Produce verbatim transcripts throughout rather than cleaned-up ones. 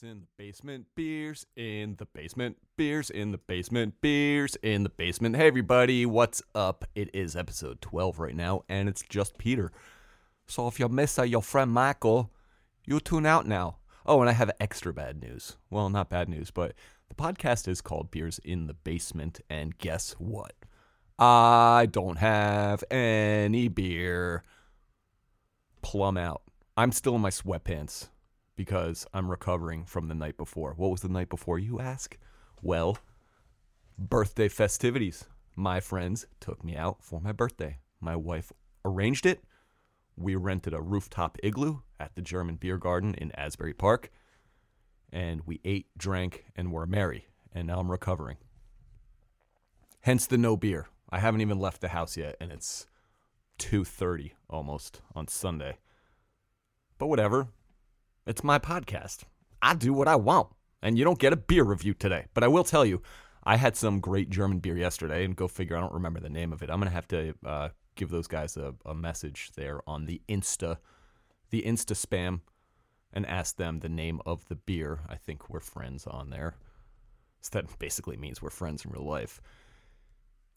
Beers in the basement, beers in the basement, beers in the basement, beers in the basement. Hey everybody, what's up? It is episode twelve right now, and it's just Peter. So if you miss uh, your friend Michael, you tune out now. Oh, and I have extra bad news. Well, not bad news, but the podcast is called Beers in the Basement, and guess what? I don't have any beer. Plum out. I'm still in my sweatpants. Because I'm recovering from the night before. What was the night before, you ask? Well, birthday festivities. My friends took me out for my birthday. My wife arranged it. We rented a rooftop igloo at the German Beer Garden in Asbury Park. And we ate, drank, and were merry. And now I'm recovering. Hence the no beer. I haven't even left the house yet, and it's two thirty almost on Sunday. But whatever. It's my podcast. I do what I want, and you don't get a beer review today. But I will tell you, I had some great German beer yesterday, and go figure, I don't remember the name of it. I'm going to have to uh, give those guys a, a message there on the Insta, the Insta spam, and ask them the name of the beer. I think we're friends on there. So that basically means we're friends in real life.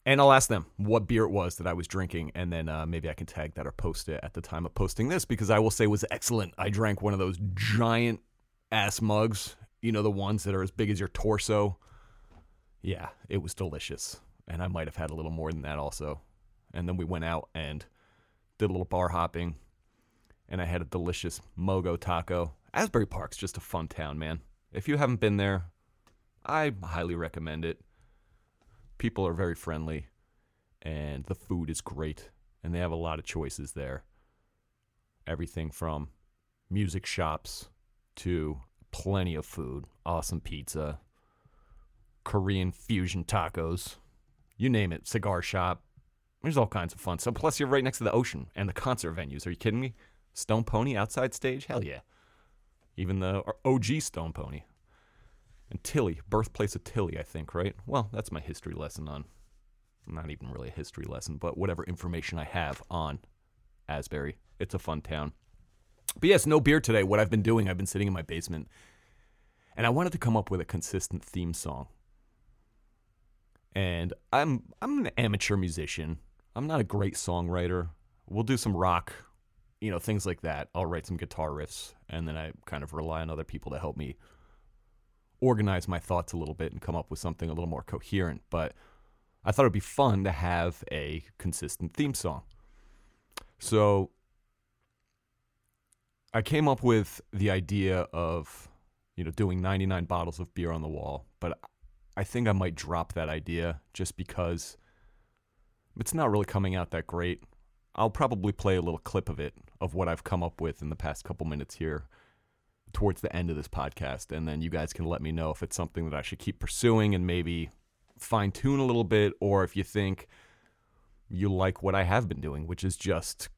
And I'll ask them what beer it was that I was drinking, and then uh, maybe I can tag that or post it at the time of posting this, because I will say it was excellent. I drank one of those giant-ass mugs, you know, the ones that are as big as your torso. Yeah, it was delicious, and I might have had a little more than that also. And then we went out and did a little bar hopping, and I had a delicious mogo taco. Asbury Park's just a fun town, man. If you haven't been there, I highly recommend it. People are very friendly, and the food is great, and they have a lot of choices there. Everything from music shops to plenty of food, awesome pizza, Korean fusion tacos, you name it, cigar shop. There's all kinds of fun stuff. Plus, you're right next to the ocean and the concert venues. Are you kidding me? Stone Pony outside stage? Hell yeah. Even the O G Stone Pony. And Tilly, birthplace of Tilly, I think, right? Well, that's my history lesson on, not even really a history lesson, but whatever information I have on Asbury. It's a fun town. But yes, no beer today. What I've been doing, I've been sitting in my basement, and I wanted to come up with a consistent theme song. And I'm I'm an amateur musician. I'm not a great songwriter. We'll do some rock, you know, things like that. I'll write some guitar riffs, and then I kind of rely on other people to help me organize my thoughts a little bit and come up with something a little more coherent, but I thought it'd be fun to have a consistent theme song. So I came up with the idea of, you know, doing ninety-nine bottles of beer on the wall, but I think I might drop that idea just because it's not really coming out that great. I'll probably play a little clip of it, of what I've come up with in the past couple minutes here towards the end of this podcast, and then you guys can let me know if it's something that I should keep pursuing and maybe fine-tune a little bit, or if you think you like what I have been doing, which is just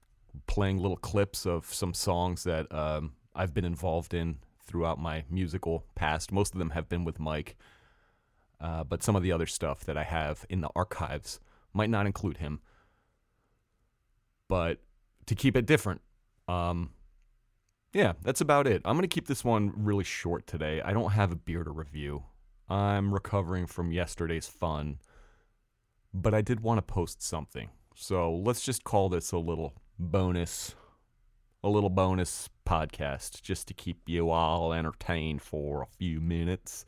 playing little clips of some songs that um, I've been involved in throughout my musical past. Most of them have been with Mike, uh, but some of the other stuff that I have in the archives might not include him, but to keep it different. Um, Yeah, that's about it. I'm going to keep this one really short today. I don't have a beer to review. I'm recovering from yesterday's fun, but I did want to post something. So let's just call this a little bonus, a little bonus podcast just to keep you all entertained for a few minutes.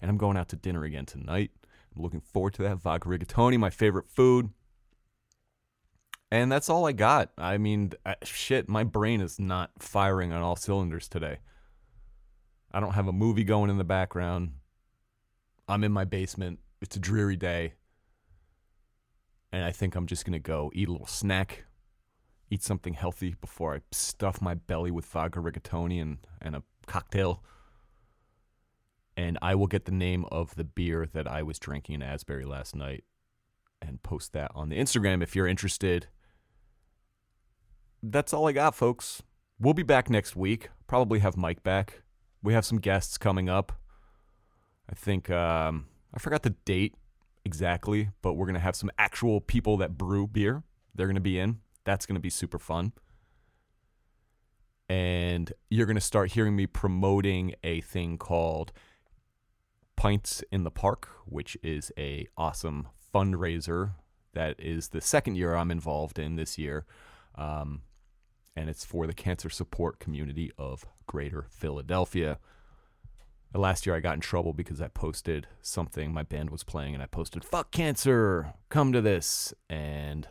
And I'm going out to dinner again tonight. I'm looking forward to that. Vodka rigatoni, my favorite food. And that's all I got. I mean, shit, my brain is not firing on all cylinders today. I don't have a movie going in the background. I'm in my basement. It's a dreary day. And I think I'm just going to go eat a little snack, eat something healthy before I stuff my belly with vodka rigatoni and, and a cocktail. And I will get the name of the beer that I was drinking in Asbury last night and post that on the Instagram if you're interested. That's all I got, folks. We'll be back next week. Probably have Mike back. We have some guests coming up. I think, um, I forgot the date exactly, but we're going to have some actual people that brew beer. They're going to be in. That's going to be super fun. and you're going to start hearing me promoting a thing called Pints in the Park, which is a awesome fundraiser that is the second year I'm involved in this year. Um, and it's for the Cancer Support Community of Greater Philadelphia. Last year I got in trouble because I posted something, my band was playing, and I posted, "Fuck cancer, come to this." And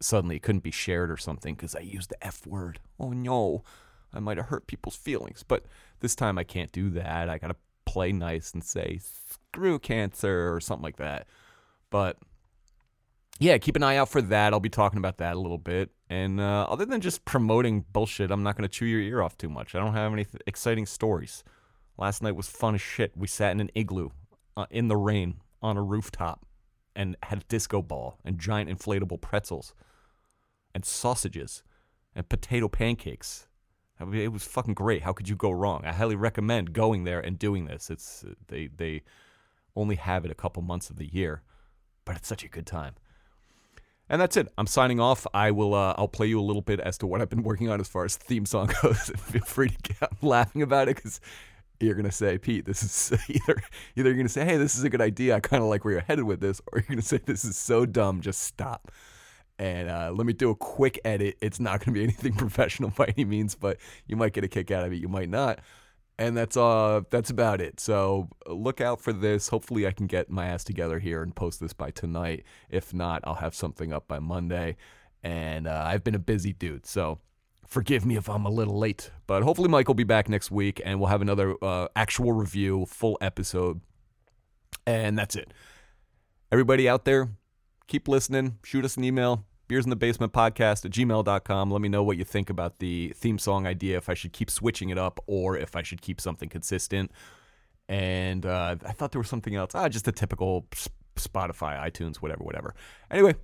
suddenly it couldn't be shared or something because I used the F word. Oh no, I might have hurt people's feelings. But this time I can't do that. I got to play nice and say, "Screw cancer," or something like that. But yeah, keep an eye out for that. I'll be talking about that a little bit. And uh, other than just promoting bullshit, I'm not going to chew your ear off too much. I don't have any th- exciting stories. Last night was fun as shit. We sat in an igloo uh, in the rain on a rooftop and had a disco ball and giant inflatable pretzels and sausages and potato pancakes. I mean, it was fucking great. How could you go wrong? I highly recommend going there and doing this. It's they they only have it a couple months of the year, but it's such a good time. And that's it. I'm signing off. I will. Uh, I'll play you a little bit as to what I've been working on as far as the theme song goes. And feel free to get I'm laughing about it because you're going to say, "Pete, this is either, either you're going to say, hey, this is a good idea. I kind of like where you're headed with this," or you're going to say, "This is so dumb. Just stop." And uh, let me do a quick edit. It's not going to be anything professional by any means, but you might get a kick out of it. You might not. And that's uh, that's about it. So look out for this. Hopefully I can get my ass together here and post this by tonight. If not, I'll have something up by Monday. And uh, I've been a busy dude, so forgive me if I'm a little late, but hopefully Mike will be back next week and we'll have another uh, actual review, full episode. And that's it. Everybody out there, keep listening. Shoot us an email, beers in the basement podcast at gmail dot com. Let me know what you think about the theme song idea, if I should keep switching it up or if I should keep something consistent. And uh, I thought there was something else. Ah, just the typical Spotify, iTunes, whatever, whatever. Anyway,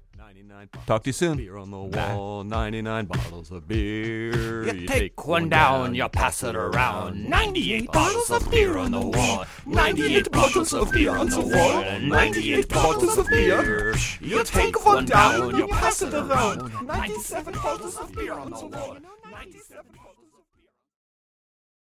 talk to you soon. Beer on the wall, ninety-nine bottles of beer. You, you take, take one down, down, you pass it around. ninety-eight bottles of beer on the wall. ninety-eight bottles of beer on the wall. ninety-eight bottles of beer. You take one down, you pass it around. ninety-seven bottles of beer on the wall. ninety-seven